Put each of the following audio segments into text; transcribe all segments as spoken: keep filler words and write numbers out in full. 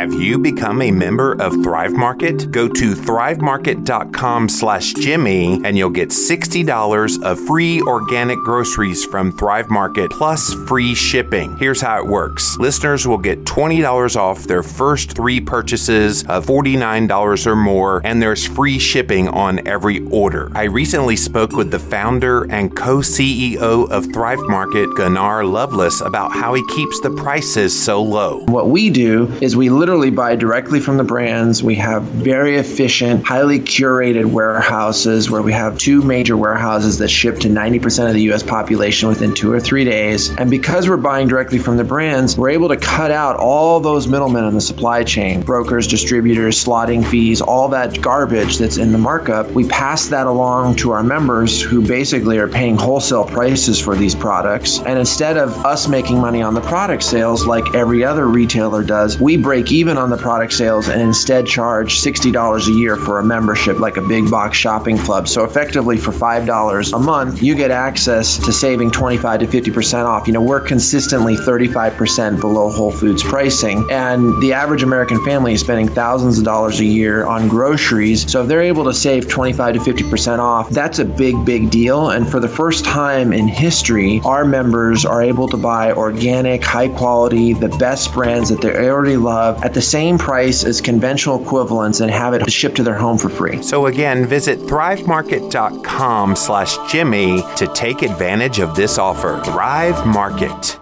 Have you become a member of Thrive Market? Go to thrive market dot com slash Jimmy and you'll get sixty dollars of free organic groceries from Thrive Market plus free shipping. Here's how it works. Listeners will get twenty dollars off their first three purchases of forty-nine dollars or more, and there's free shipping on every order. I recently spoke with the founder and co-C E O of Thrive Market, Gunnar Lovelace, about how he keeps the prices so low. What we do is we literally buy directly from the brands. We have very efficient, highly curated warehouses where we have two major warehouses that ship to ninety percent of the U S population within two or three days. And because we're buying directly from the brands, we're able to cut out all those middlemen in the supply chain, brokers, distributors, slotting fees, all that garbage that's in the markup. We pass that along to our members who basically are paying wholesale prices for these products. And instead of us making money on the product sales like every other retailer does, we break even on the product sales and instead charge sixty dollars a year for a membership like a big box shopping club. So effectively for five dollars a month, you get access to saving twenty-five to fifty percent off. You know, we're consistently thirty-five percent below Whole Foods pricing. And the average American family is spending thousands of dollars a year on groceries. So if they're able to save twenty-five to fifty percent off, that's a big, big deal. And for the first time in history, our members are able to buy organic, high quality, the best brands that they already love at the same price as conventional equivalents and have it shipped to their home for free. So again, visit thrive market dot com slash Jimmy to take advantage of this offer. Thrive Market.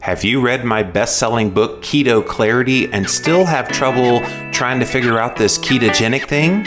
Have you read my best-selling book, Keto Clarity, and still have trouble trying to figure out this ketogenic thing?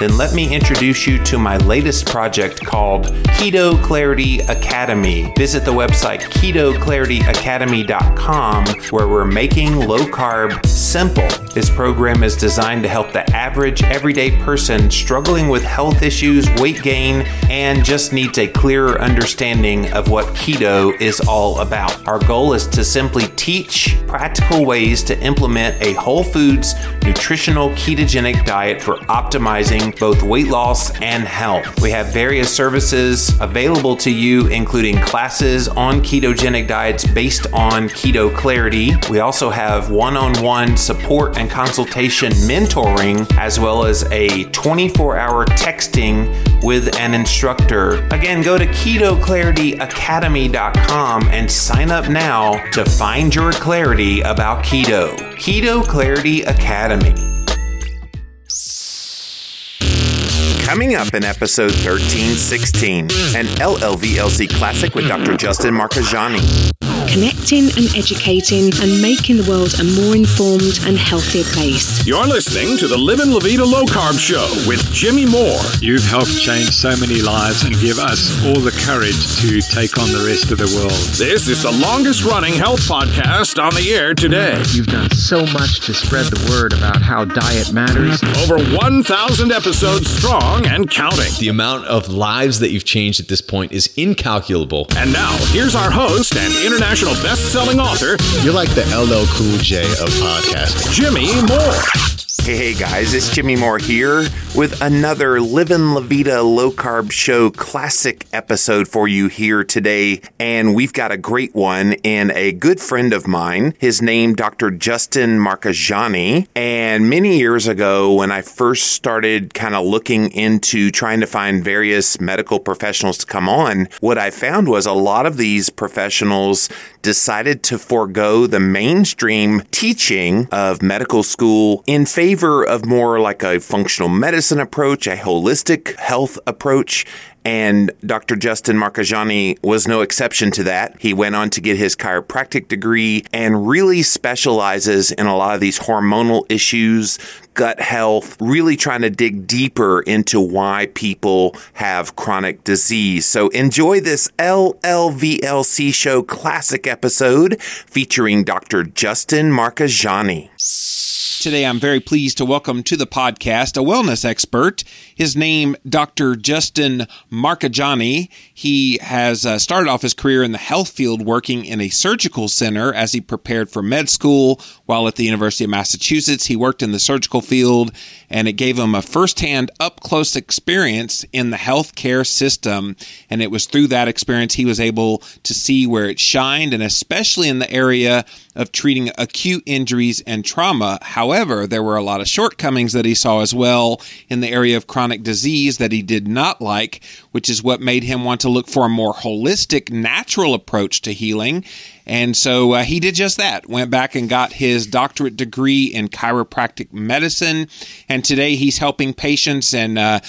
Then let me introduce you to my latest project called Keto Clarity Academy. Visit the website keto clarity academy dot com where we're making low carb simple. This program is designed to help the average everyday person struggling with health issues, weight gain, and just needs a clearer understanding of what keto is all about. Our goal is to simply teach practical ways to implement a whole foods, nutritional ketogenic diet for optimizing both weight loss and health. We have various services available to you, including classes on ketogenic diets based on Keto Clarity. We also have one-on-one support and consultation mentoring, as well as a twenty-four hour texting with an instructor. Again, go to keto clarity academy dot com and sign up now to find your clarity about keto. Keto Clarity Academy. Coming up in episode thirteen sixteen, an L L V L C classic with Doctor Justin Marchegiani. Connecting and educating and making the world a more informed and healthier place. You're listening to the Livin' La Vida Low Carb Show with Jimmy Moore. You've helped change so many lives and give us all the courage to take on the rest of the world. This is the longest running health podcast on the air today. You've done so much to spread the word about how diet matters. Over one thousand episodes strong and counting. The amount of lives that you've changed at this point is incalculable. And now, here's our host and international best-selling author. You're like the L L Cool J of podcasting. Jimmy Moore. Hey, hey guys, it's Jimmy Moore here with another Livin' La Vida Low Carb Show classic episode for you here today. And we've got a great one in a good friend of mine, his name Doctor Justin Marchegiani. And many years ago, when I first started kind of looking into trying to find various medical professionals to come on, what I found was a lot of these professionals decided to forego the mainstream teaching of medical school in favor of more like a functional medicine approach, a holistic health approach. And Doctor Justin Marchegiani was no exception to that. He went on to get his chiropractic degree and really specializes in a lot of these hormonal issues, gut health, really trying to dig deeper into why people have chronic disease. So enjoy this L L V L C show classic episode featuring Doctor Justin Marchegiani. Today, I'm very pleased to welcome to the podcast a wellness expert. His name, Doctor Justin Marchegiani. He has uh, started off his career in the health field working in a surgical center as he prepared for med school. While at the University of Massachusetts, he worked in the surgical field, and it gave him a firsthand, up-close experience in the healthcare system. And it was through that experience he was able to see where it shined, and especially in the area of treating acute injuries and trauma. However, there were a lot of shortcomings that he saw as well in the area of chronic disease that he did not like, which is what made him want to look for a more holistic, natural approach to healing. And so uh, he did just that, went back and got his doctorate degree in chiropractic medicine. And today he's helping patients and uh,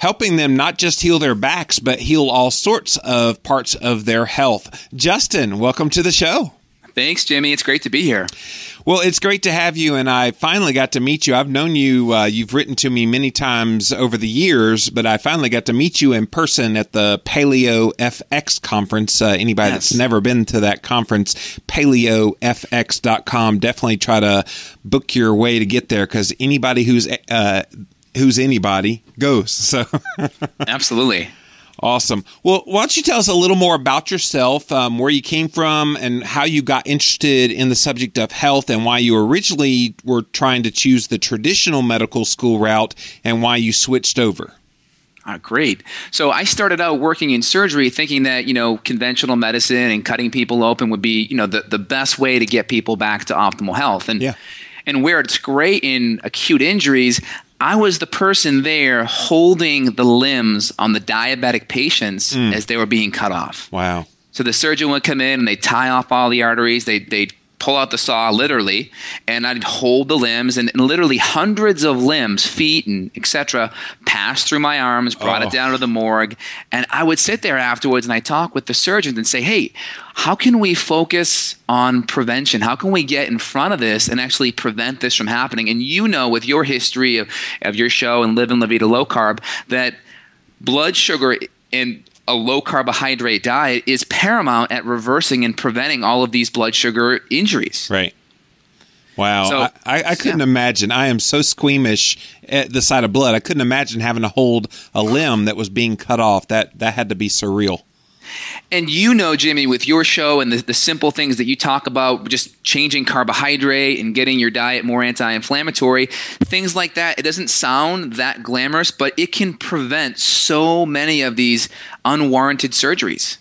helping them not just heal their backs, but heal all sorts of parts of their health. Justin, welcome to the show. Thanks, Jimmy. It's great to be here. Well, it's great to have you, and I finally got to meet you. I've known you. Uh, you've written to me many times over the years, but I finally got to meet you in person at the Paleo F X conference. Uh, anybody yes. that's never been to that conference, paleo f x dot com, definitely try to book your way to get there, because anybody who's uh, who's anybody goes. So, absolutely. Awesome. Well, why don't you tell us a little more about yourself, um, where you came from, and how you got interested in the subject of health, and why you originally were trying to choose the traditional medical school route, and why you switched over. Ah, great. So I started out working in surgery thinking that, you know, conventional medicine and cutting people open would be, you know, the, the best way to get people back to optimal health. And, yeah. and where it's great in acute injuries, I was the person there holding the limbs on the diabetic patients mm. as they were being cut off. Wow. So the surgeon would come in and they'd tie off all the arteries. They'd, they'd pull out the saw literally, and I'd hold the limbs, and, and literally hundreds of limbs, feet and et cetera, passed through my arms, brought oh. it down to the morgue. And I would sit there afterwards and I'd talk with the surgeons and say, hey, how can we focus on prevention? How can we get in front of this and actually prevent this from happening? And you know, with your history of, of your show and Livin' La Vida Low Carb, that blood sugar and a low carbohydrate diet is paramount at reversing and preventing all of these blood sugar injuries. Right. Wow. So, I, I couldn't yeah. imagine. I am so squeamish at the sight of blood. I couldn't imagine having to hold a limb that was being cut off. That, that had to be surreal. And you know, Jimmy, with your show and the, the simple things that you talk about, just changing carbohydrate and getting your diet more anti-inflammatory, things like that, it doesn't sound that glamorous, but it can prevent so many of these unwarranted surgeries.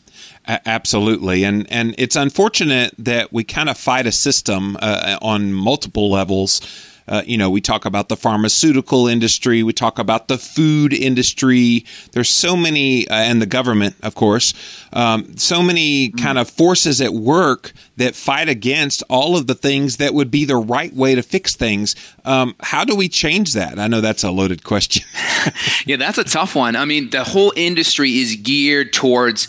Absolutely. And and it's unfortunate that we kind of fight a system uh, on multiple levels. Uh, you know, we talk about the pharmaceutical industry, we talk about the food industry. There's so many, uh, and the government, of course, um, so many mm-hmm. kind of forces at work that fight against all of the things that would be the right way to fix things. Um, how do we change that? I know that's a loaded question. Yeah, that's a tough one. I mean, the whole industry is geared towards,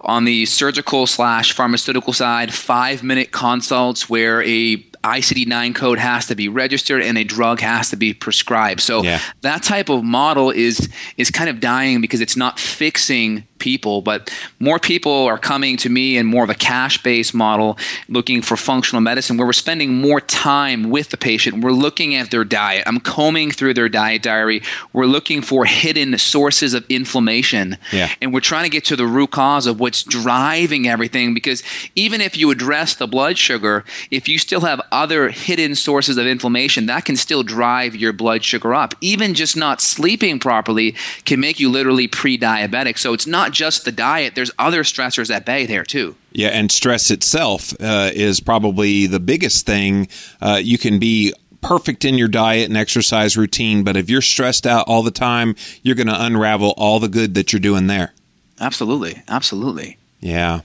on the surgical slash pharmaceutical side, five-minute consults where a I C D nine code has to be registered and a drug has to be prescribed. So yeah. that type of model is is kind of dying because it's not fixing people, but more people are coming to me in more of a cash-based model looking for functional medicine where we're spending more time with the patient. We're looking at their diet. I'm combing through their diet diary. We're looking for hidden sources of inflammation. Yeah. And we're trying to get to the root cause of what's driving everything, because even if you address the blood sugar, if you still have other hidden sources of inflammation, that can still drive your blood sugar up. Even just not sleeping properly can make you literally pre-diabetic. So it's not just the diet, there's other stressors at bay there too. Yeah, and stress itself uh, is probably the biggest thing. Uh, you can be perfect in your diet and exercise routine, but if you're stressed out all the time, you're going to unravel all the good that you're doing there. Absolutely, absolutely. Yeah.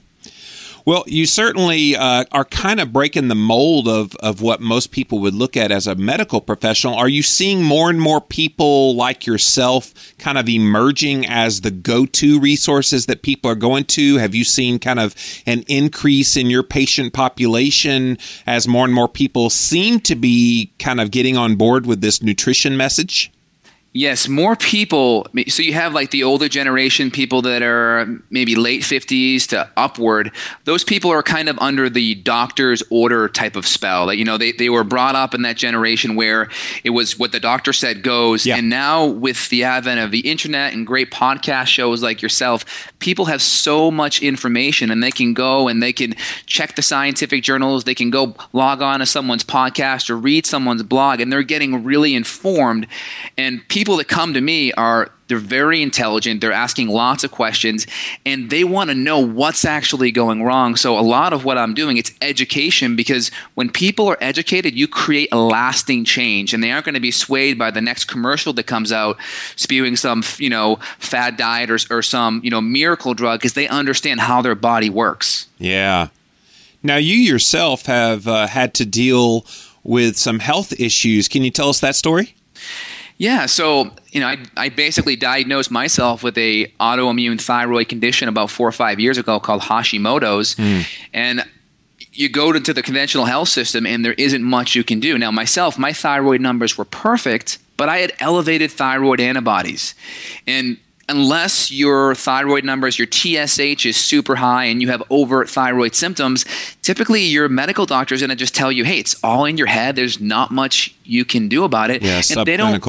Well, you certainly uh, are kind of breaking the mold of, of what most people would look at as a medical professional. Are you seeing more and more people like yourself kind of emerging as the go-to resources that people are going to? Have you seen kind of an increase in your patient population as more and more people seem to be kind of getting on board with this nutrition message? Yes, more people. So you have like the older generation, people that are maybe late fifties to upward. Those people are kind of under the doctor's order type of spell. Like, you know, they, they were brought up in that generation where it was what the doctor said goes. Yeah. And now with the advent of the internet and great podcast shows like yourself, people have so much information and they can go and they can check the scientific journals. They can go log on to someone's podcast or read someone's blog, and they're getting really informed. And people People that come to me are, they're very intelligent, they're asking lots of questions, and they want to know what's actually going wrong. So a lot of what I'm doing, it's education, because when people are educated, you create a lasting change, and they aren't going to be swayed by the next commercial that comes out spewing some, you know, fad diet or, or some, you know, miracle drug, because they understand how their body works. Yeah. Now, you yourself have uh, had to deal with some health issues. Can you tell us that story? Yeah, so you know, I, I basically diagnosed myself with an autoimmune thyroid condition about four or five years ago called Hashimoto's, mm. and you go into the conventional health system and there isn't much you can do. Now myself, my thyroid numbers were perfect, but I had elevated thyroid antibodies, and unless your thyroid numbers, your T S H is super high and you have overt thyroid symptoms, typically your medical doctor is going to just tell you, hey, it's all in your head. There's not much you can do about it. Yeah, and they don't.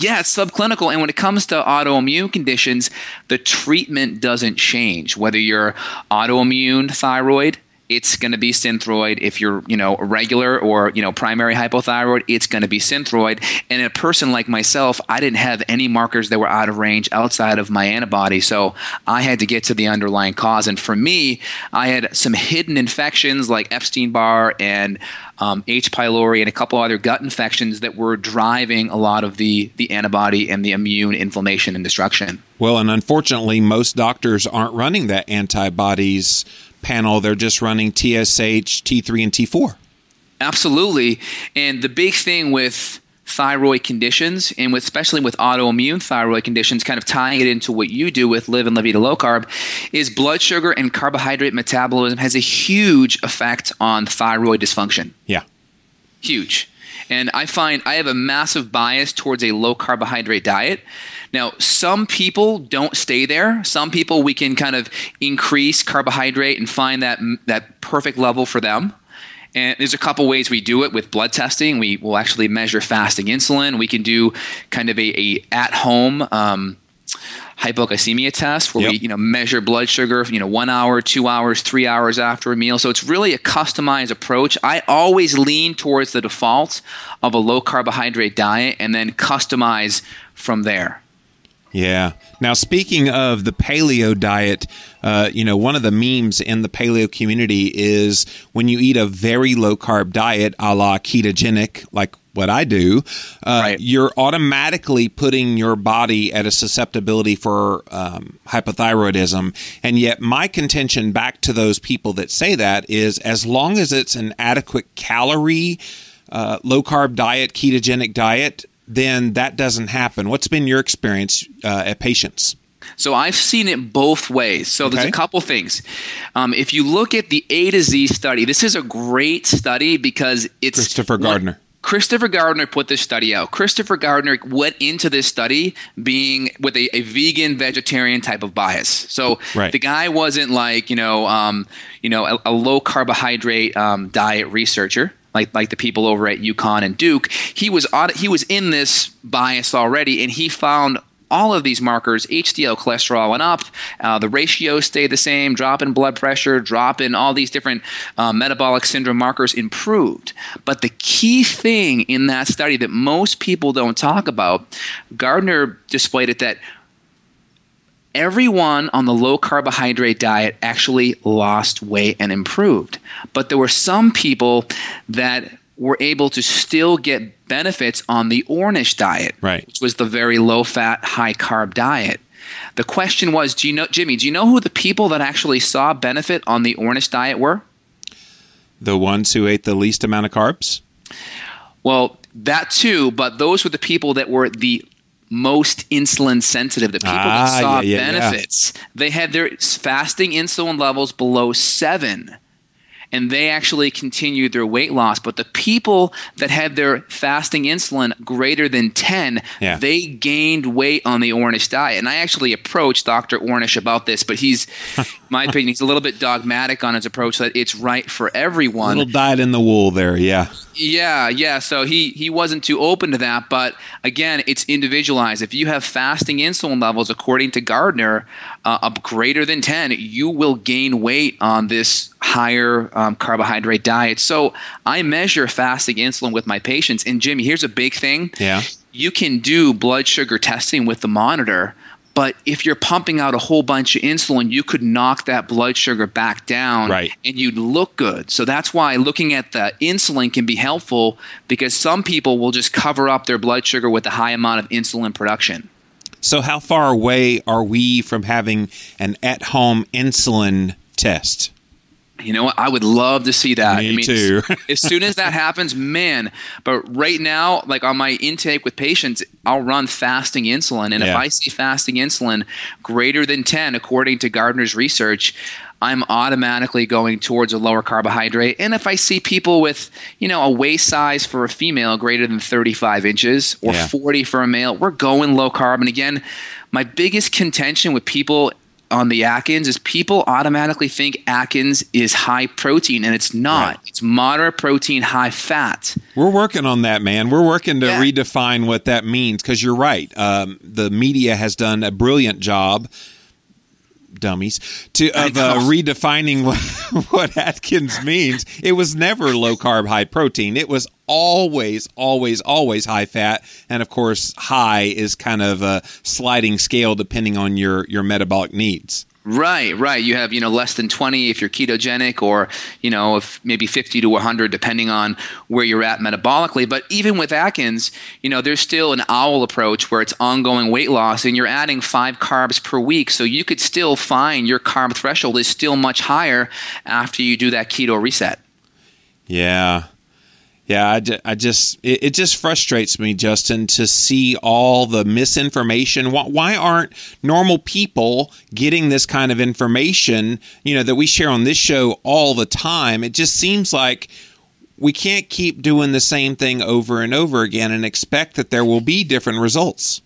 Yeah, it's subclinical. And when it comes to autoimmune conditions, the treatment doesn't change. Whether you're autoimmune thyroid, it's going to be Synthroid. If you're, you know, regular or, you know, primary hypothyroid, it's going to be Synthroid. And in a person like myself, I didn't have any markers that were out of range outside of my antibody. So I had to get to the underlying cause. And for me, I had some hidden infections like Epstein-Barr and um, H. pylori and a couple other gut infections that were driving a lot of the, the antibody and the immune inflammation and destruction. Well, and unfortunately, most doctors aren't running that antibodies panel. They're just running T S H, T three, and T four. Absolutely. And the big thing with thyroid conditions, and with, especially with autoimmune thyroid conditions, kind of tying it into what you do with Livin' La Vida Low Carb, is blood sugar and carbohydrate metabolism has a huge effect on thyroid dysfunction. Yeah. Huge. And I find I have a massive bias towards a low carbohydrate diet. Now, some people don't stay there. Some people we can kind of increase carbohydrate and find that that perfect level for them. And there's a couple ways we do it with blood testing. We will actually measure fasting insulin. We can do kind of a, a at-home um, hypoglycemia test where yep. we, you know, measure blood sugar, you know, one hour, two hours, three hours after a meal. So it's really a customized approach. I always lean towards the default of a low carbohydrate diet and then customize from there. Yeah. Now, speaking of the paleo diet, uh, you know, one of the memes in the paleo community is when you eat a very low carb diet, a la ketogenic, like what I do, uh, right. you're automatically putting your body at a susceptibility for um, hypothyroidism. And yet my contention back to those people that say that is, as long as it's an adequate calorie, uh, low carb diet, ketogenic diet, then that doesn't happen. What's been your experience uh, at patients? So I've seen it both ways. So okay. there's a couple things. Um, if you look at the A to Z study, this is a great study because it's Christopher Gardner. What, Christopher Gardner put this study out. Christopher Gardner went into this study being with a, a vegan, vegetarian type of bias. So right. the guy wasn't like, you know, um, you know, a, a low carbohydrate um, diet researcher. Like, like the people over at UConn and Duke, he was on, he was in this bias already, and he found all of these markers. H D L cholesterol went up, uh, the ratios stayed the same, drop in blood pressure, drop in all these different uh, metabolic syndrome markers improved. But the key thing in that study that most people don't talk about, Gardner displayed it that everyone on the low carbohydrate diet actually lost weight and improved. But there were some people that were able to still get benefits on the Ornish diet, right. which was the very low fat, high carb diet. The question was, do you know, Jimmy, do you know who the people that actually saw benefit on the Ornish diet were? The ones who ate the least amount of carbs? Well, that too, but those were the people that were the most insulin sensitive, the people ah, that saw yeah, yeah, benefits. Yeah. They had their fasting insulin levels below seven. and they actually continued their weight loss. But the people that had their fasting insulin greater than ten, yeah. they gained weight on the Ornish diet. And I actually approached Doctor Ornish about this, but he's, in my opinion, he's a little bit dogmatic on his approach that it's right for everyone. A little dyed in the wool there, yeah. Yeah, yeah. So he, he wasn't too open to that. But again, it's individualized. If you have fasting insulin levels, according to Gardner, uh, of greater than ten, you will gain weight on this higher um, carbohydrate diet. So I measure fasting insulin with my patients. And Jimmy, here's a big thing. Yeah. You can do blood sugar testing with the monitor, but if you're pumping out a whole bunch of insulin, you could knock that blood sugar back down, right. and you'd look good. So that's why looking at the insulin can be helpful, because some people will just cover up their blood sugar with a high amount of insulin production. So how far away are we from having an at-home insulin test? You know what? I would love to see that. Me I mean, too. As soon as that happens, man. But right now, like on my intake with patients, I'll run fasting insulin. And yeah. if I see fasting insulin greater than ten, according to Gardner's research, I'm automatically going towards a lower carbohydrate. And if I see people with, you know, a waist size for a female greater than thirty-five inches or yeah. forty for a male, we're going low carb. And again, my biggest contention with people on the Atkins is people automatically think Atkins is high protein, and it's not. Right. It's moderate protein, high fat. We're working on that, man. We're working to yeah. redefine what that means, because you're right. Um, the media has done a brilliant job, dummies, to of uh, redefining what, what Atkins means. It was never low-carb, high protein. It was always, always, always high fat. And of course, high is kind of a sliding scale depending on your, your metabolic needs. Right, right. You have, you know, less than twenty if you're ketogenic, or, you know, if maybe fifty to one hundred depending on where you're at metabolically. But even with Atkins, you know, there's still an OWL approach where it's ongoing weight loss, and you're adding five carbs per week. So you could still find your carb threshold is still much higher after you do that keto reset. Yeah. Yeah, I, I just it, it just frustrates me, Justin, to see all the misinformation. Why, why aren't normal people getting this kind of information, you know, that we share on this show all the time? It just seems like we can't keep doing the same thing over and over again and expect that there will be different results.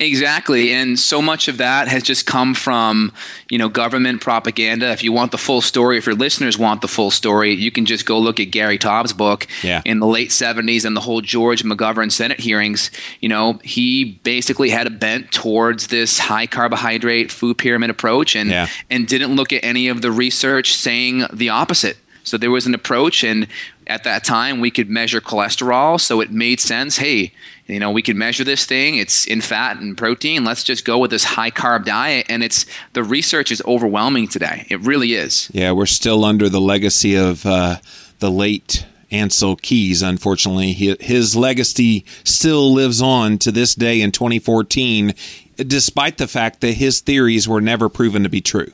Exactly. And so much of that has just come from, you know, government propaganda. If you want the full story, if your listeners want the full story, you can just go look at Gary Taub's book yeah. in the late seventies and the whole George McGovern Senate hearings. You know, he basically had a bent towards this high carbohydrate food pyramid approach, and yeah. and didn't look at any of the research saying the opposite. So there was an approach, and at that time we could measure cholesterol, so it made sense. Hey, you know, we can measure this thing. It's in fat and protein. Let's just go with this high-carb diet. And it's the research is overwhelming today. It really is. Yeah, we're still under the legacy of uh, the late Ansel Keys, unfortunately. He, his legacy still lives on to this day in twenty fourteen, despite the fact that his theories were never proven to be true.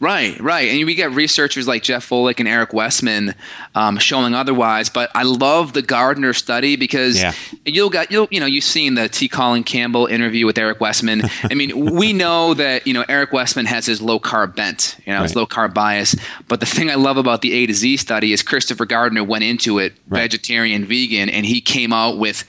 Right, right. And we get researchers like Jeff Folek and Eric Westman um, showing otherwise. But I love the Gardner study, because yeah. you'll got you'll you know, you've seen the T Colin Campbell interview with Eric Westman. I mean, we know that, you know, Eric Westman has his low carb bent, you know, right. his low carb bias. But the thing I love about the A to Z study is Christopher Gardner went into it right. vegetarian, vegan, and he came out with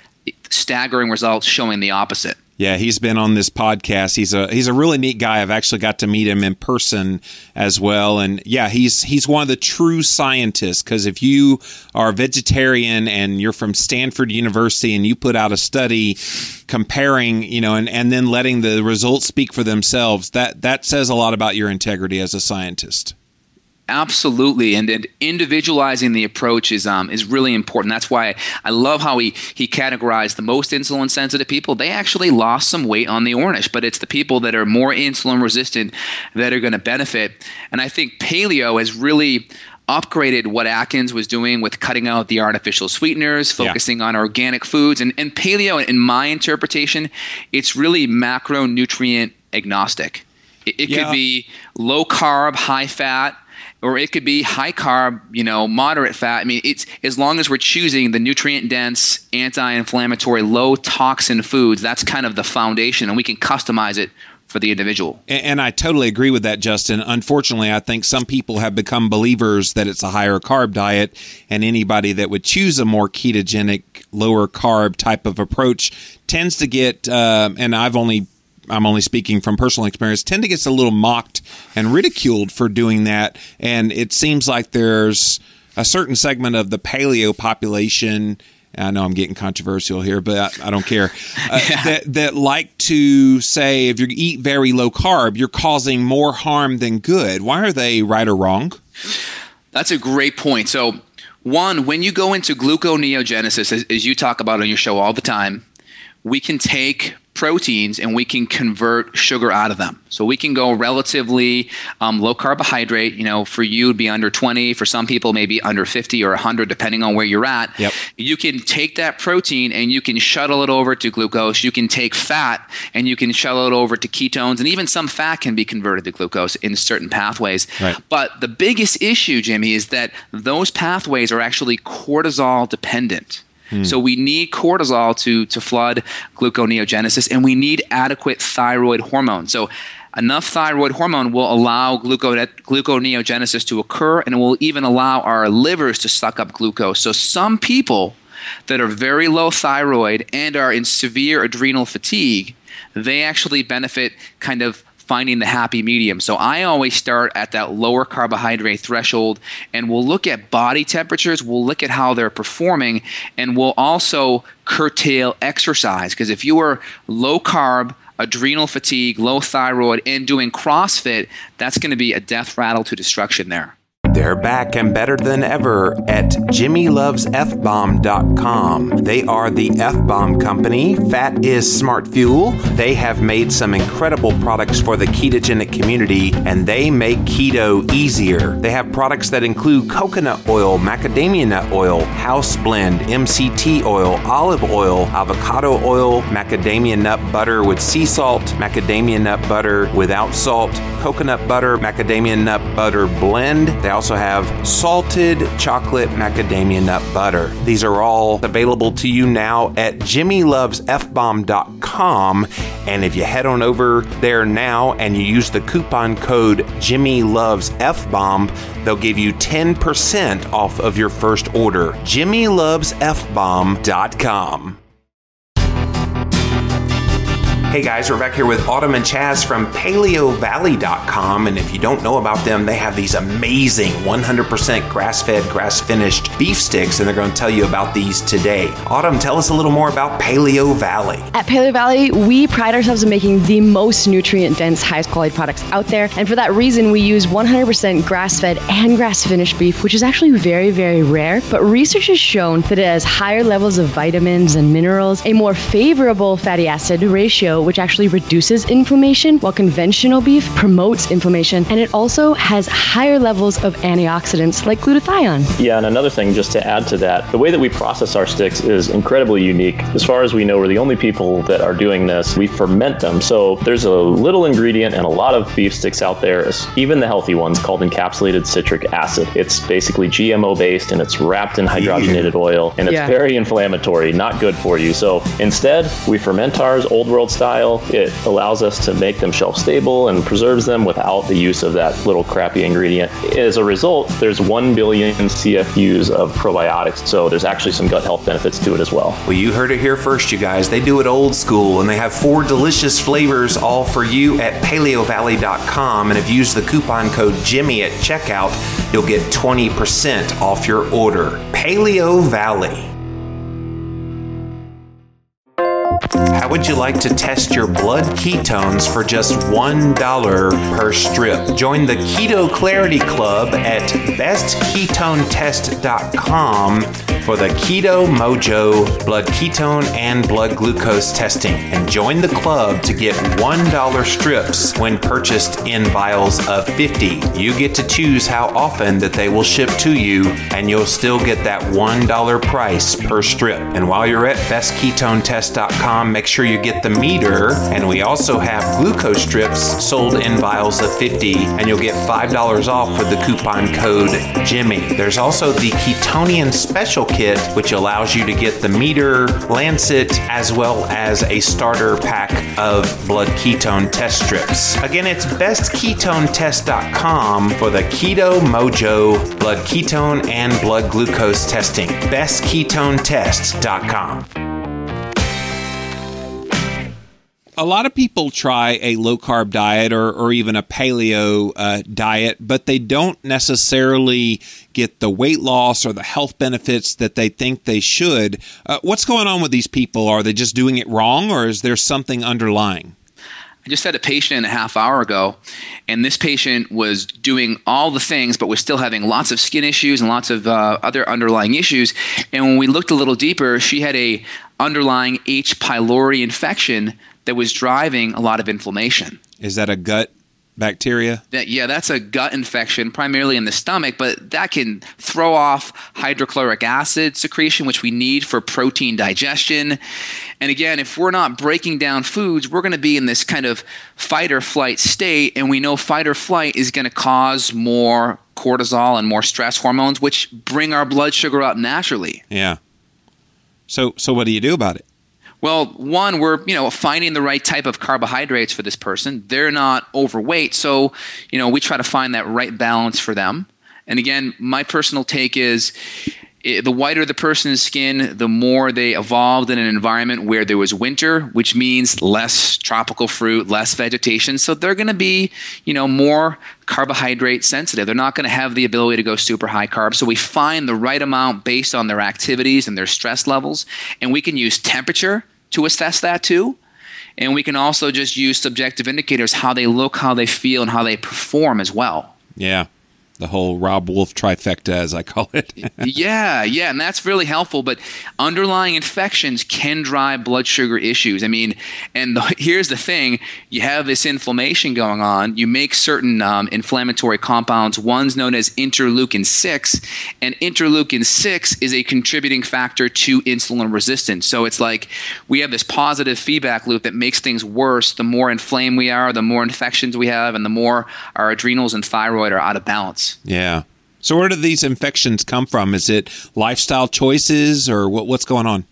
staggering results showing the opposite. Yeah, he's been on this podcast. He's a he's a really neat guy. I've actually got to meet him in person as well. And yeah, he's he's one of the true scientists, because if you are vegetarian and you're from Stanford University and you put out a study comparing, you know, and, and then letting the results speak for themselves, that, that says a lot about your integrity as a scientist. Absolutely, and, and individualizing the approach is um is really important. That's why I love how he he categorized the most insulin sensitive people. They actually lost some weight on the Ornish, but it's the people that are more insulin resistant that are going to benefit. And I think paleo has really upgraded what Atkins was doing with cutting out the artificial sweeteners, focusing yeah. on organic foods, and and paleo, in my interpretation, it's really macronutrient agnostic. It, it yeah. could be low carb, high fat. Or it could be high carb, you know, moderate fat. I mean, it's as long as we're choosing the nutrient dense, anti-inflammatory, low toxin foods, that's kind of the foundation, and we can customize it for the individual. And, and I totally agree with that, Justin. Unfortunately, I think some people have become believers that it's a higher carb diet, and anybody that would choose a more ketogenic, lower carb type of approach tends to get, uh, and I've only I'm only speaking from personal experience, tend to get a little mocked and ridiculed for doing that. And it seems like there's a certain segment of the paleo population, I know I'm getting controversial here, but I, I don't care, uh, yeah. that, that like to say, if you eat very low carb, you're causing more harm than good. Why are they right or wrong? That's a great point. So one, when you go into gluconeogenesis, as, as you talk about on your show all the time, we can take proteins and we can convert sugar out of them. So we can go relatively um, low carbohydrate. You know, for you it'd be under twenty, for some people maybe under fifty or one hundred, depending on where you're at. Yep. You can take that protein and you can shuttle it over to glucose. You can take fat and you can shuttle it over to ketones, and even some fat can be converted to glucose in certain pathways. Right. But the biggest issue, Jimmy, is that those pathways are actually cortisol dependent. So we need cortisol to to flood gluconeogenesis, and we need adequate thyroid hormone. So enough thyroid hormone will allow glucone- gluconeogenesis to occur, and it will even allow our livers to suck up glucose. So some people that are very low thyroid and are in severe adrenal fatigue, they actually benefit kind of finding the happy medium. So I always start at that lower carbohydrate threshold, and we'll look at body temperatures, we'll look at how they're performing, and we'll also curtail exercise. Because if you are low carb, adrenal fatigue, low thyroid, and doing CrossFit, that's going to be a death rattle to destruction there. They're back and better than ever at Jimmy Loves F Bomb dot com. They are the F Bomb company. Fat is smart fuel. They have made some incredible products for the ketogenic community, and they make keto easier. They have products that include coconut oil, macadamia nut oil, house blend, M C T oil, olive oil, avocado oil, macadamia nut butter with sea salt, macadamia nut butter without salt, coconut butter, macadamia nut butter blend. They also also have salted chocolate macadamia nut butter. These are all available to you now at Jimmy Loves F Bomb dot com. And if you head on over there now and you use the coupon code JimmyLovesFBomb, they'll give you ten percent off of your first order. Jimmy Loves F Bomb dot com. Hey guys, we're back here with Autumn and Chaz from Paleo Valley dot com, and if you don't know about them, they have these amazing one hundred percent grass-fed, grass-finished beef sticks, and they're going to tell you about these today. Autumn, tell us a little more about Paleo Valley. At Paleo Valley, we pride ourselves in making the most nutrient-dense, highest-quality products out there, and for that reason, we use one hundred percent grass-fed and grass-finished beef, which is actually very, very rare, but research has shown that it has higher levels of vitamins and minerals, a more favorable fatty acid ratio, which actually reduces inflammation, while conventional beef promotes inflammation. And it also has higher levels of antioxidants like glutathione. Yeah, and another thing just to add to that, the way that we process our sticks is incredibly unique. As far as we know, we're the only people that are doing this. We ferment them. So there's a little ingredient in a lot of beef sticks out there, even the healthy ones, called encapsulated citric acid. It's basically G M O based, and it's wrapped in hydrogenated oil, and it's yeah. very inflammatory, not good for you. So instead, we ferment ours old world style. It allows us to make them shelf stable and preserves them without the use of that little crappy ingredient. As a result, there's one billion C F Us of probiotics, so there's actually some gut health benefits to it as well. Well, you heard it here first, you guys. They do it old school, and they have four delicious flavors all for you at Paleo Valley dot com, and if you use the coupon code Jimmy at checkout, you'll get twenty percent off your order. Paleo Valley. How would you like to test your blood ketones for just one dollar per strip? Join the Keto Clarity Club at best ketone test dot com for the Keto Mojo blood ketone and blood glucose testing. And join the club to get one dollar strips when purchased in vials of fifty. You get to choose how often that they will ship to you, and you'll still get that one dollar price per strip. And while you're at best ketone test dot com, Paleo F B omb dot com. Make sure you get the meter. And we also have glucose strips sold in vials of fifty, and you'll get five dollars off with the coupon code Jimmy. There's also the Ketonian Special Kit, which allows you to get the meter, lancet, as well as a starter pack of blood ketone test strips. Again, it's best ketone test dot com for the Keto Mojo blood ketone and blood glucose testing. best ketone test dot com. A lot of people try a low-carb diet or, or even a paleo uh, diet, but they don't necessarily get the weight loss or the health benefits that they think they should. Uh, what's going on with these people? Are they just doing it wrong, or is there something underlying? I just had a patient a half hour ago, and this patient was doing all the things, but was still having lots of skin issues and lots of uh, other underlying issues. And when we looked a little deeper, she had a underlying H. pylori infection that was driving a lot of inflammation. Is that a gut bacteria? That, yeah, that's a gut infection, primarily in the stomach, but that can throw off hydrochloric acid secretion, which we need for protein digestion. And again, if we're not breaking down foods, we're going to be in this kind of fight or flight state, and we know fight or flight is going to cause more cortisol and more stress hormones, which bring our blood sugar up naturally. Yeah. So, so what do you do about it? Well, one, we're, you know, finding the right type of carbohydrates for this person. They're not overweight, so, you know, we try to find that right balance for them. And again, my personal take is the whiter the person's skin, the more they evolved in an environment where there was winter, which means less tropical fruit, less vegetation. So they're going to be, you know, more carbohydrate sensitive. They're not going to have the ability to go super high carb. So we find the right amount based on their activities and their stress levels, and we can use temperature to assess that too. And we can also just use subjective indicators, how they look, how they feel, and how they perform as well. Yeah. The whole Rob Wolf trifecta, as I call it. yeah, yeah, and that's really helpful. But underlying infections can drive blood sugar issues. I mean, and the, here's the thing. You have this inflammation going on. You make certain um, inflammatory compounds. One's known as interleukin six, and interleukin six is a contributing factor to insulin resistance. So it's like we have this positive feedback loop that makes things worse. The more inflamed we are, the more infections we have, and the more our adrenals and thyroid are out of balance. Yeah. So where do these infections come from? Is it lifestyle choices or what, what's going on?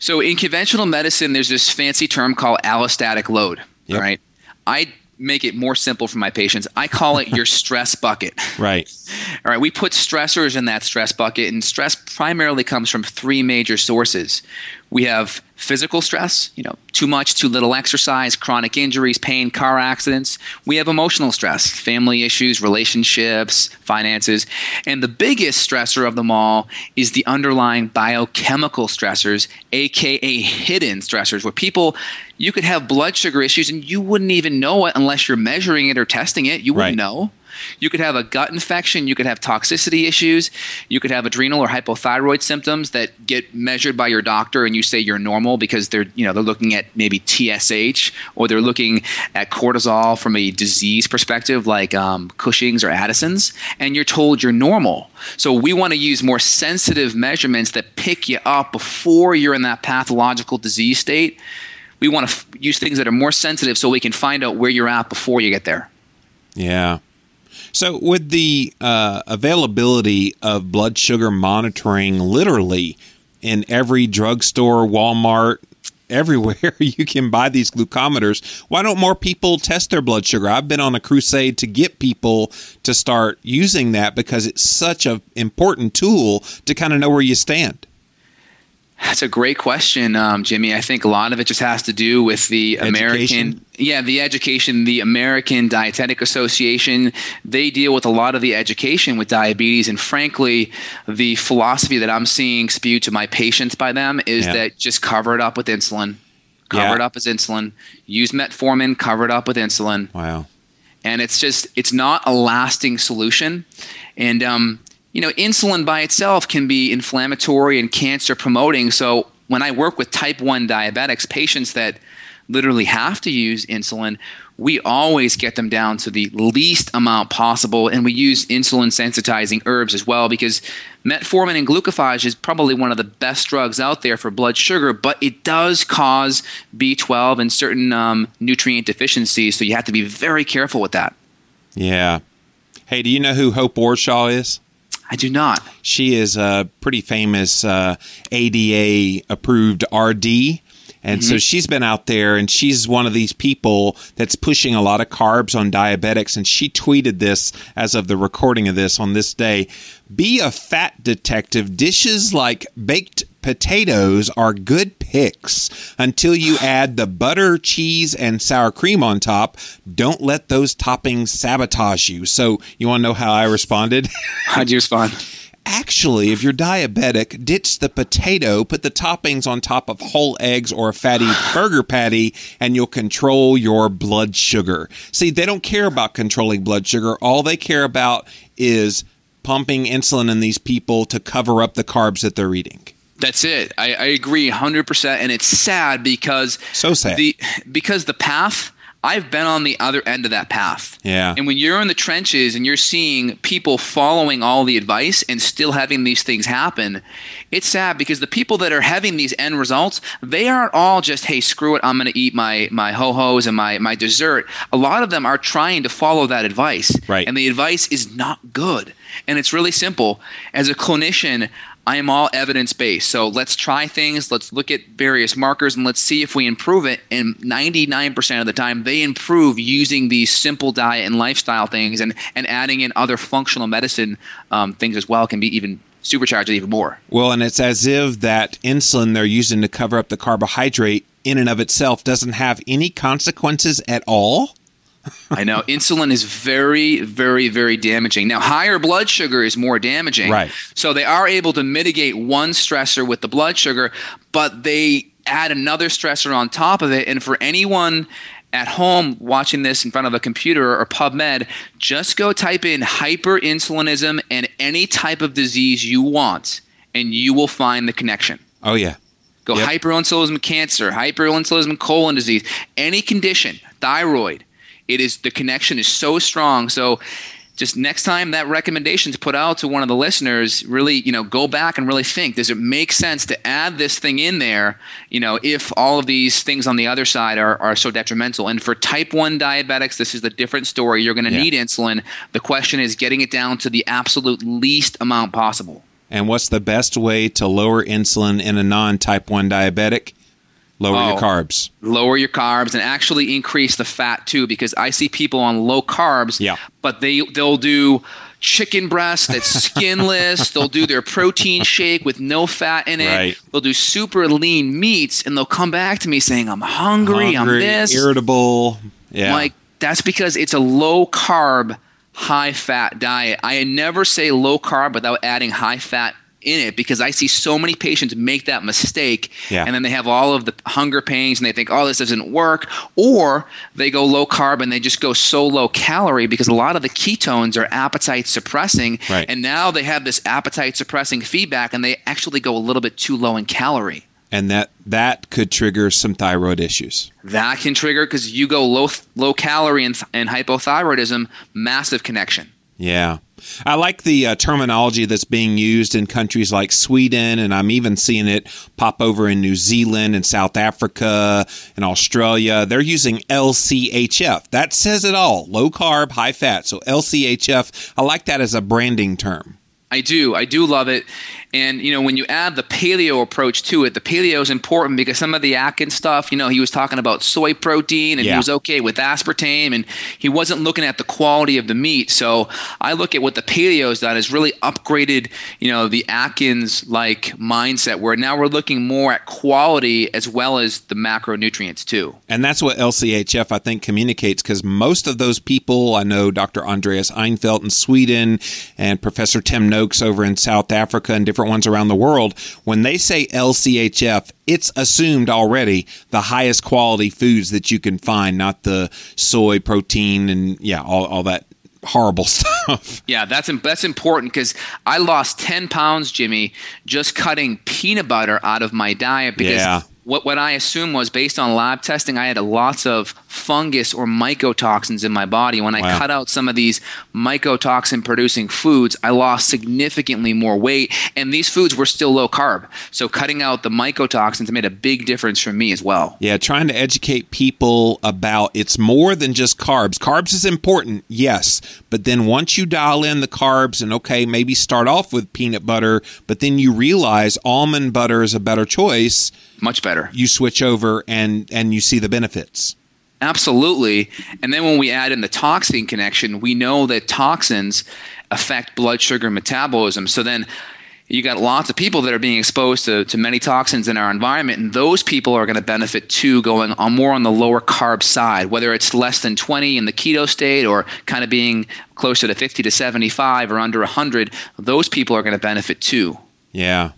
So in conventional medicine, there's this fancy term called allostatic load, yep. Right? I make it more simple for my patients. I call it your stress bucket. Right. All right. We put stressors in that stress bucket, and stress primarily comes from three major sources. We have physical stress, you know, too much, too little exercise, chronic injuries, pain, car accidents. We have emotional stress, family issues, relationships, finances. And the biggest stressor of them all is the underlying biochemical stressors, aka hidden stressors, where people, you could have blood sugar issues and you wouldn't even know it unless you're measuring it or testing it. You wouldn't know. You could have a gut infection. You could have toxicity issues. You could have adrenal or hypothyroid symptoms that get measured by your doctor, and you say you're normal because they're, you know, they're looking at maybe T S H, or they're looking at cortisol from a disease perspective, like um, Cushing's or Addison's, and you're told you're normal. So we want to use more sensitive measurements that pick you up before you're in that pathological disease state. We want to f- use things that are more sensitive so we can find out where you're at before you get there. Yeah. So with the uh, availability of blood sugar monitoring literally in every drugstore, Walmart, everywhere you can buy these glucometers, why don't more people test their blood sugar? I've been on a crusade to get people to start using that because it's such an important tool to kind of know where you stand. That's a great question, um, Jimmy. I think a lot of it just has to do with the education. American, yeah, the education, the American Dietetic Association. They deal with a lot of the education with diabetes, and frankly, the philosophy that I'm seeing spewed to my patients by them is yeah. that just cover it up with insulin, cover yeah. it up as insulin, use metformin, cover it up with insulin. Wow, and it's just it's not a lasting solution, and um. You know, insulin by itself can be inflammatory and cancer promoting. So when I work with type one diabetics, patients that literally have to use insulin, we always get them down to the least amount possible, and we use insulin-sensitizing herbs as well, because metformin and glucophage is probably one of the best drugs out there for blood sugar, but it does cause B twelve and certain um, nutrient deficiencies, so you have to be very careful with that. Yeah. Hey, do you know who Hope Warshaw is? I do not. She is a pretty famous uh, A D A-approved R D. And mm-hmm. so she's been out there, and she's one of these people that's pushing a lot of carbs on diabetics. And she tweeted this as of the recording of this on this day. Be a fat detective. Dishes like baked potatoes are good picks until you add the butter, cheese, and sour cream on top. Don't let those toppings sabotage you. So you want to know how I responded? How'd you respond? Actually, if you're diabetic, ditch the potato, put the toppings on top of whole eggs or a fatty burger patty, and you'll control your blood sugar. See, they don't care about controlling blood sugar. All they care about is pumping insulin in these people to cover up the carbs that they're eating. That's it. I, I agree one hundred percent. And it's sad because... So sad. The, because the path... I've been on the other end of that path. Yeah. And when you're in the trenches and you're seeing people following all the advice and still having these things happen, it's sad because the people that are having these end results, they aren't all just, hey, screw it, I'm going to eat my my ho-hos and my, my dessert. A lot of them are trying to follow that advice. Right. And the advice is not good. And it's really simple. As a clinician, I am all evidence-based. So let's try things, let's look at various markers, and let's see if we improve it. And ninety-nine percent of the time, they improve using these simple diet and lifestyle things, and, and adding in other functional medicine um, things as well can be even supercharged even more. Well, and it's as if that insulin they're using to cover up the carbohydrate in and of itself doesn't have any consequences at all. I know. Insulin is very, very, very damaging. Now, higher blood sugar is more damaging. Right. So they are able to mitigate one stressor with the blood sugar, but they add another stressor on top of it. And for anyone at home watching this in front of a computer or PubMed, just go type in hyperinsulinism and any type of disease you want, and you will find the connection. Oh, yeah. Go yep. Hyperinsulinism cancer, hyperinsulinism colon disease, any condition, thyroid. It is the connection is so strong. So just next time that recommendation is put out to one of the listeners, really, you know, go back and really think, does it make sense to add this thing in there, you know, if all of these things on the other side are, are so detrimental? And for type one diabetics, this is a different story. You're going to yeah. need insulin. The question is getting it down to the absolute least amount possible. And what's the best way to lower insulin in a non-type one diabetic? Lower oh, your carbs. Lower your carbs and actually increase the fat too, because I see people on low carbs, yeah. but they, they'll do chicken breast that's skinless. They'll do their protein shake with no fat in it. Right. They'll do super lean meats, and they'll come back to me saying, I'm hungry, hungry I'm this. Irritable. Yeah. Like, that's because it's a low carb, high fat diet. I never say low carb without adding high fat in it, because I see so many patients make that mistake, yeah. and then they have all of the hunger pains, and they think, oh, this doesn't work, or they go low carb and they just go so low calorie, because a lot of the ketones are appetite suppressing, right. and now they have this appetite suppressing feedback, and they actually go a little bit too low in calorie. And that, that could trigger some thyroid issues. That can trigger, because you go low low calorie and, and hypothyroidism, massive connection. Yeah. I like the uh, terminology that's being used in countries like Sweden, and I'm even seeing it pop over in New Zealand and South Africa and Australia. They're using L C H F. That says it all. Low carb, high fat. So L C H F, I like that as a branding term. I do. I do love it. And, you know, when you add the paleo approach to it, the paleo is important because some of the Atkins stuff, you know, he was talking about soy protein and yeah. he was okay with aspartame, and he wasn't looking at the quality of the meat. So I look at what the paleo has done is really upgraded, you know, the Atkins-like mindset, where now we're looking more at quality as well as the macronutrients too. And that's what L C H F, I think, communicates, because most of those people, I know Doctor Andreas Einfelt in Sweden and Professor Tim Noakes over in South Africa and different ones around the world, when they say L C H F, it's assumed already the highest quality foods that you can find, not the soy protein and yeah, all, all that horrible stuff. Yeah, that's that's important, because I lost ten pounds, Jimmy, just cutting peanut butter out of my diet, because yeah. What what I assumed was, based on lab testing, I had lots of fungus or mycotoxins in my body. When I wow. cut out some of these mycotoxin-producing foods, I lost significantly more weight, and these foods were still low-carb. So cutting out the mycotoxins made a big difference for me as well. Yeah, trying to educate people about it's more than just carbs. Carbs is important, yes, but then once you dial in the carbs and, okay, maybe start off with peanut butter, but then you realize almond butter is a better choice. Much better. You switch over and, and you see the benefits. Absolutely. And then when we add in the toxin connection, we know that toxins affect blood sugar metabolism. So then you got lots of people that are being exposed to, to many toxins in our environment, and those people are going to benefit too, going on more on the lower carb side, whether it's less than twenty in the keto state or kind of being closer to fifty to seventy-five or under one hundred. Those people are going to benefit too. Yeah.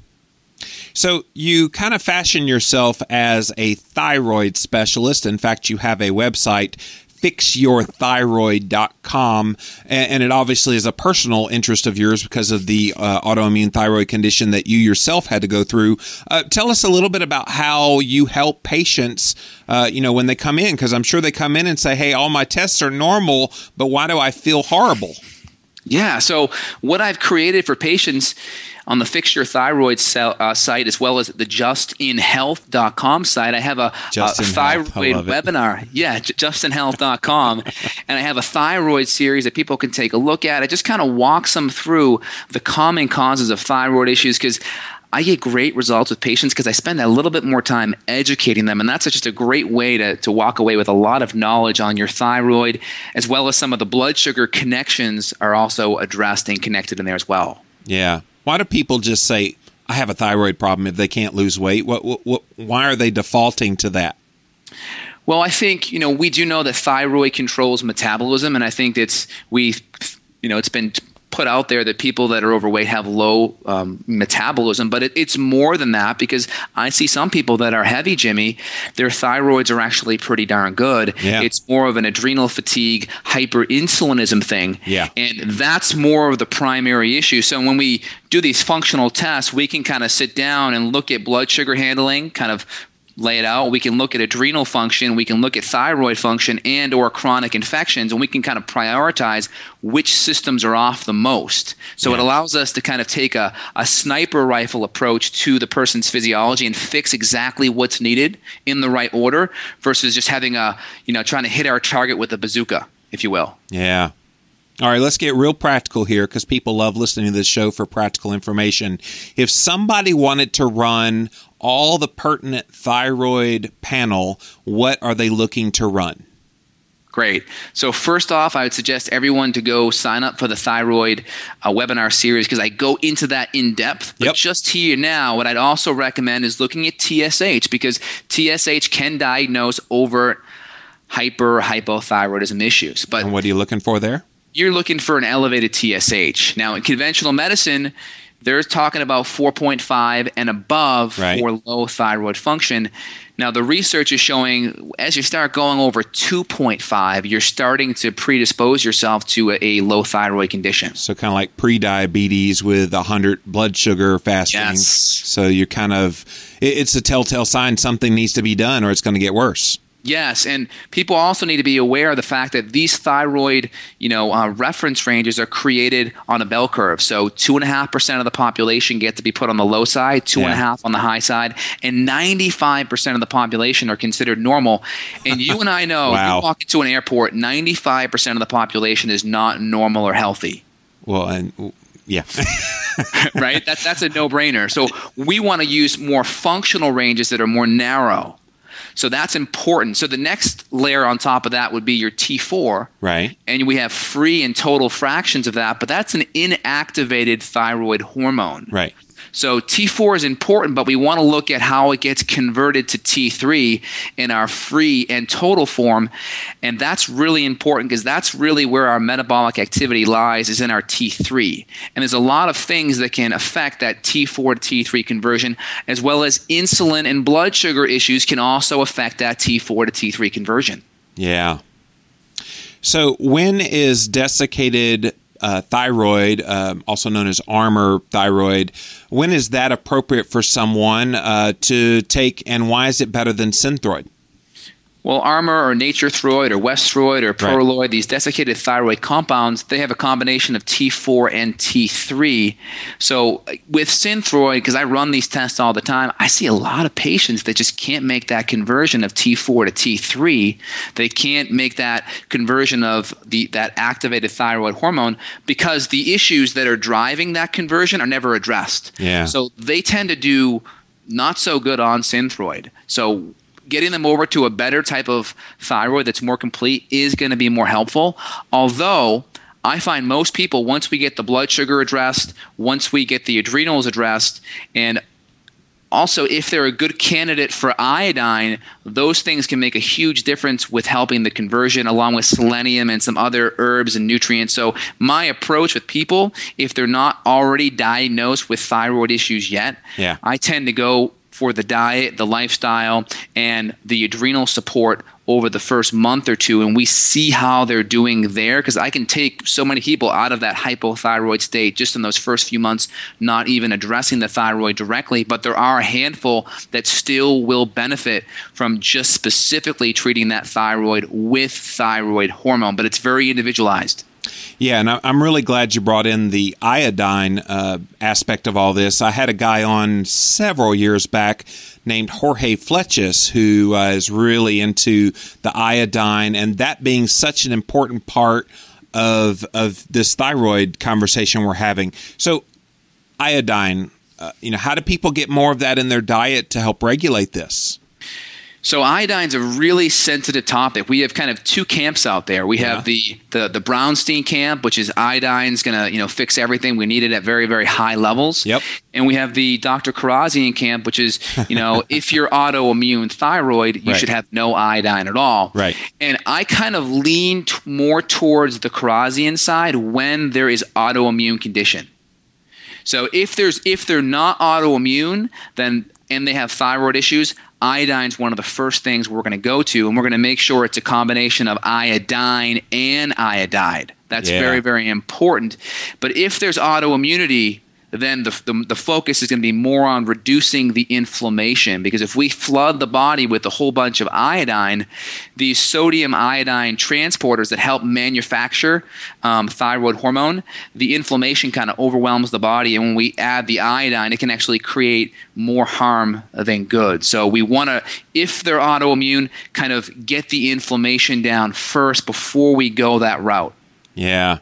So you kind of fashion yourself as a thyroid specialist. In fact, you have a website, fix your thyroid dot com, and it obviously is a personal interest of yours because of the uh, autoimmune thyroid condition that you yourself had to go through. Uh, tell us a little bit about how you help patients, uh, you know, when they come in, because I'm sure they come in and say, hey, all my tests are normal, but why do I feel horrible? Yeah, so what I've created for patients on the Fix Your Thyroid cell, uh, site, as well as the Just In Health dot com site, I have a, a thyroid webinar. Yeah, Just In Health dot com. And I have a thyroid series that people can take a look at. It just kind of walks them through the common causes of thyroid issues, because I get great results with patients because I spend a little bit more time educating them. And that's just a great way to, to walk away with a lot of knowledge on your thyroid, as well as some of the blood sugar connections are also addressed and connected in there as well. Yeah. Why do people just say, I have a thyroid problem if they can't lose weight? What, what, what, why are they defaulting to that? Well, I think, you know, we do know that thyroid controls metabolism, and I think it's, we, you know, it's been put out there that people that are overweight have low um, metabolism, but it, it's more than that, because I see some people that are heavy, Jimmy, their thyroids are actually pretty darn good. Yeah. It's more of an adrenal fatigue, hyperinsulinism thing. Yeah. And that's more of the primary issue. So when we do these functional tests, we can kind of sit down and look at blood sugar handling, kind of lay it out. We can look at adrenal function, we can look at thyroid function and or chronic infections, and we can kind of prioritize which systems are off the most. So yeah. It allows us to kind of take a, a sniper rifle approach to the person's physiology and fix exactly what's needed in the right order, versus just having a, you know, trying to hit our target with a bazooka, if you will. Yeah. All right, let's get real practical here, because people love listening to this show for practical information. If somebody wanted to run all the pertinent thyroid panel, what are they looking to run? Great. So first off, I would suggest everyone to go sign up for the thyroid uh, webinar series, because I go into that in depth. But yep. Just here now, what I'd also recommend is looking at T S H, because T S H can diagnose overt hyper hypothyroidism issues. But and what are you looking for there? You're looking for an elevated T S H. Now, in conventional medicine, they're talking about four point five and above right. for low thyroid function. Now, the research is showing as you start going over two point five, you're starting to predispose yourself to a, a low thyroid condition. So kind of like pre-diabetes with one hundred blood sugar fasting. Yes. So you're kind of – it's a telltale sign something needs to be done, or it's going to get worse. Yes, and people also need to be aware of the fact that these thyroid, you know, uh, reference ranges are created on a bell curve. So two and a half percent of the population get to be put on the low side, two yeah. and a half on the high side, and ninety-five percent of the population are considered normal. And you and I know, wow. if you walk into an airport, ninety-five percent of the population is not normal or healthy. Well, and yeah. right? That, that's a no-brainer. So we want to use more functional ranges that are more narrow. So that's important. So the next layer on top of that would be your T four. Right. And we have free and total fractions of that, but that's an inactivated thyroid hormone. Right. So T four is important, but we want to look at how it gets converted to T three in our free and total form. And that's really important, because that's really where our metabolic activity lies, is in our T three. And there's a lot of things that can affect that T four to T three conversion, as well as insulin and blood sugar issues can also affect that T four to T three conversion. Yeah. So when is desiccated uh, thyroid, uh, also known as Armour thyroid. When is that appropriate for someone uh, to take, and why is it better than Synthroid? Well, Armour or Nature Throid or West Throid or Proloid, right. These desiccated thyroid compounds, they have a combination of T four and T three. So with Synthroid, because I run these tests all the time, I see a lot of patients that just can't make that conversion of T four to T three. They can't make that conversion of the that activated thyroid hormone because the issues that are driving that conversion are never addressed. Yeah. So they tend to do not so good on Synthroid. So getting them over to a better type of thyroid that's more complete is going to be more helpful. Although I find most people, once we get the blood sugar addressed, once we get the adrenals addressed, and also if they're a good candidate for iodine, those things can make a huge difference with helping the conversion along with selenium and some other herbs and nutrients. So my approach with people, if they're not already diagnosed with thyroid issues yet, yeah. I tend to go for the diet, the lifestyle, and the adrenal support over the first month or two, and we see how they're doing there, because I can take so many people out of that hypothyroid state just in those first few months, not even addressing the thyroid directly, but there are a handful that still will benefit from just specifically treating that thyroid with thyroid hormone, but it's very individualized. Yeah, and I'm really glad you brought in the iodine uh, aspect of all this. I had a guy on several years back named Jorge Fletches, who uh, is really into the iodine, and that being such an important part of of this thyroid conversation we're having. So, iodine, uh, you know, how do people get more of that in their diet to help regulate this? So iodine's a really sensitive topic. We have kind of two camps out there. We yeah. have the, the the Brownstein camp, which is iodine's going to, you know, fix everything. We need it at very, very high levels. Yep. And we have the Doctor Karazian camp, which is, you know, if you're autoimmune thyroid, you right. should have no iodine at all. Right. And I kind of lean t- more towards the Karazian side when there is autoimmune condition. So if there's if they're not autoimmune, then and they have thyroid issues, iodine is one of the first things we're going to go to, and we're going to make sure it's a combination of iodine and iodide. That's yeah. very, very important. But if there's autoimmunity, then the, the the focus is going to be more on reducing the inflammation, because if we flood the body with a whole bunch of iodine, these sodium iodine transporters that help manufacture um, thyroid hormone, the inflammation kind of overwhelms the body, and when we add the iodine, it can actually create more harm than good. So we want to, if they're autoimmune, kind of get the inflammation down first before we go that route. Yeah.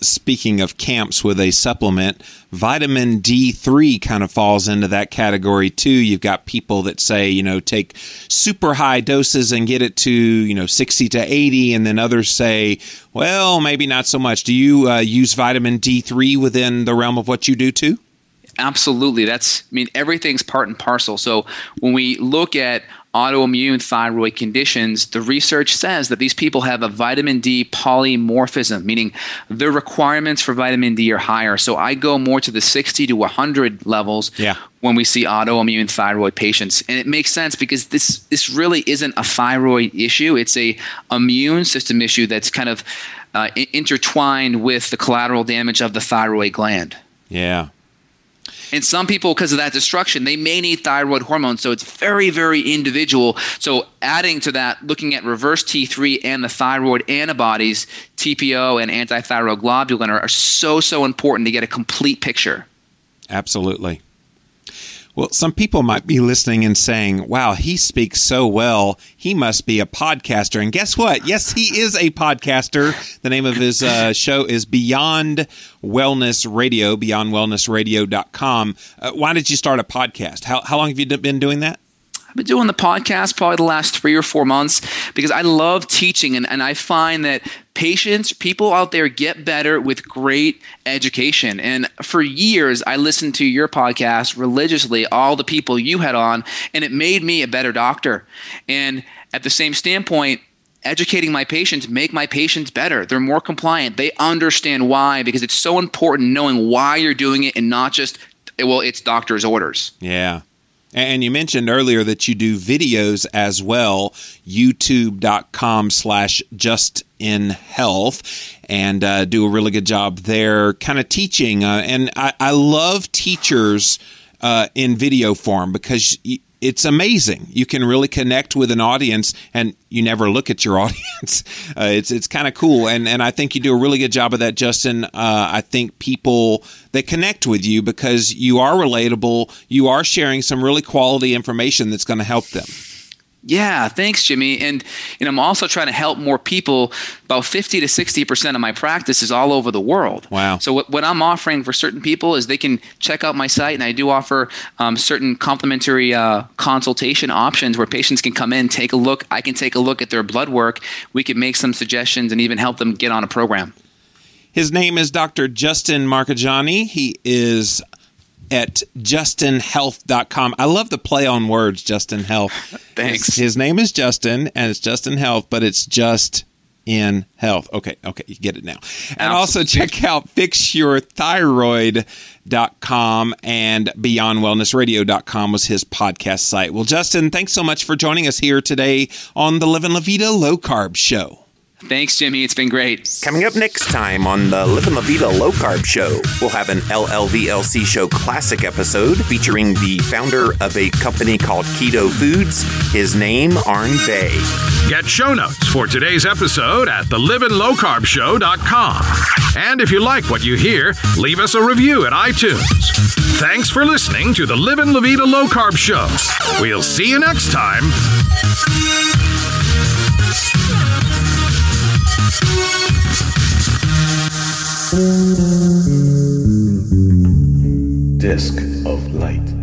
Speaking of camps with a supplement, vitamin D three kind of falls into that category too. You've got people that say, you know, take super high doses and get it to, you know, sixty to eighty, and then others say, well, maybe not so much. Do you uh, use vitamin D three within the realm of what you do too? Absolutely. That's, I mean, everything's part and parcel. So when we look at autoimmune thyroid conditions, the research says that these people have a vitamin D polymorphism, meaning their requirements for vitamin D are higher. So I go more to the sixty to one hundred levels yeah. when we see autoimmune thyroid patients. And it makes sense, because this, this really isn't a thyroid issue. It's a immune system issue that's kind of uh, I- intertwined with the collateral damage of the thyroid gland. Yeah. And some people, because of that destruction, they may need thyroid hormone. So it's very, very individual. So adding to that, looking at reverse T three and the thyroid antibodies, T P O and antithyroglobulin are, are so, so important to get a complete picture. Absolutely. Well, some people might be listening and saying, wow, he speaks so well. He must be a podcaster. And guess what? Yes, he is a podcaster. The name of his uh, show is Beyond Wellness Radio, beyond wellness radio dot com. Uh, why did you start a podcast? How, how long have you been doing that? I've been doing the podcast probably the last three or four months because I love teaching, and, and I find that patients, people out there get better with great education. And for years, I listened to your podcast religiously, all the people you had on, and it made me a better doctor. And at the same standpoint, educating my patients make my patients better. They're more compliant. They understand why, because it's so important knowing why you're doing it and not just, well, it's doctor's orders. Yeah. And you mentioned earlier that you do videos as well, youtube.com slash justinhealth, and uh, do a really good job there kind of teaching. Uh, and I, I love teachers uh, in video form because y- it's amazing. You can really connect with an audience, and you never look at your audience. Uh, it's it's kind of cool, and and I think you do a really good job of that, Justin. Uh, I think people, they connect with you because you are relatable. You are sharing some really quality information that's going to help them. Yeah, thanks, Jimmy. And, and I'm also trying to help more people. About fifty to sixty percent of my practice is all over the world. Wow. So what, what I'm offering for certain people is they can check out my site, and I do offer um, certain complimentary uh, consultation options where patients can come in, take a look. I can take a look at their blood work. We can make some suggestions and even help them get on a program. His name is Doctor Justin Marchegiani. He is at Justin Health dot com. I love the play on words, Justin Health. Thanks. His, his name is Justin, and it's Justin Health, but it's just in health. Okay, okay, you get it now. And Absolutely. Also check out fix your thyroid dot com and beyond wellness radio dot com was his podcast site. Well, Justin, thanks so much for joining us here today on the Livin' La Vida Low Carb Show. Thanks, Jimmy. It's been great. Coming up next time on the Livin' La Vida Low Carb Show, we'll have an L L V L C Show classic episode featuring the founder of a company called Keto Foods. His name, Arne Bay. Get show notes for today's episode at the livin low carb show dot com. And if you like what you hear, leave us a review at iTunes. Thanks for listening to the Livin' La Vida Low Carb Show. We'll see you next time. Disc of light.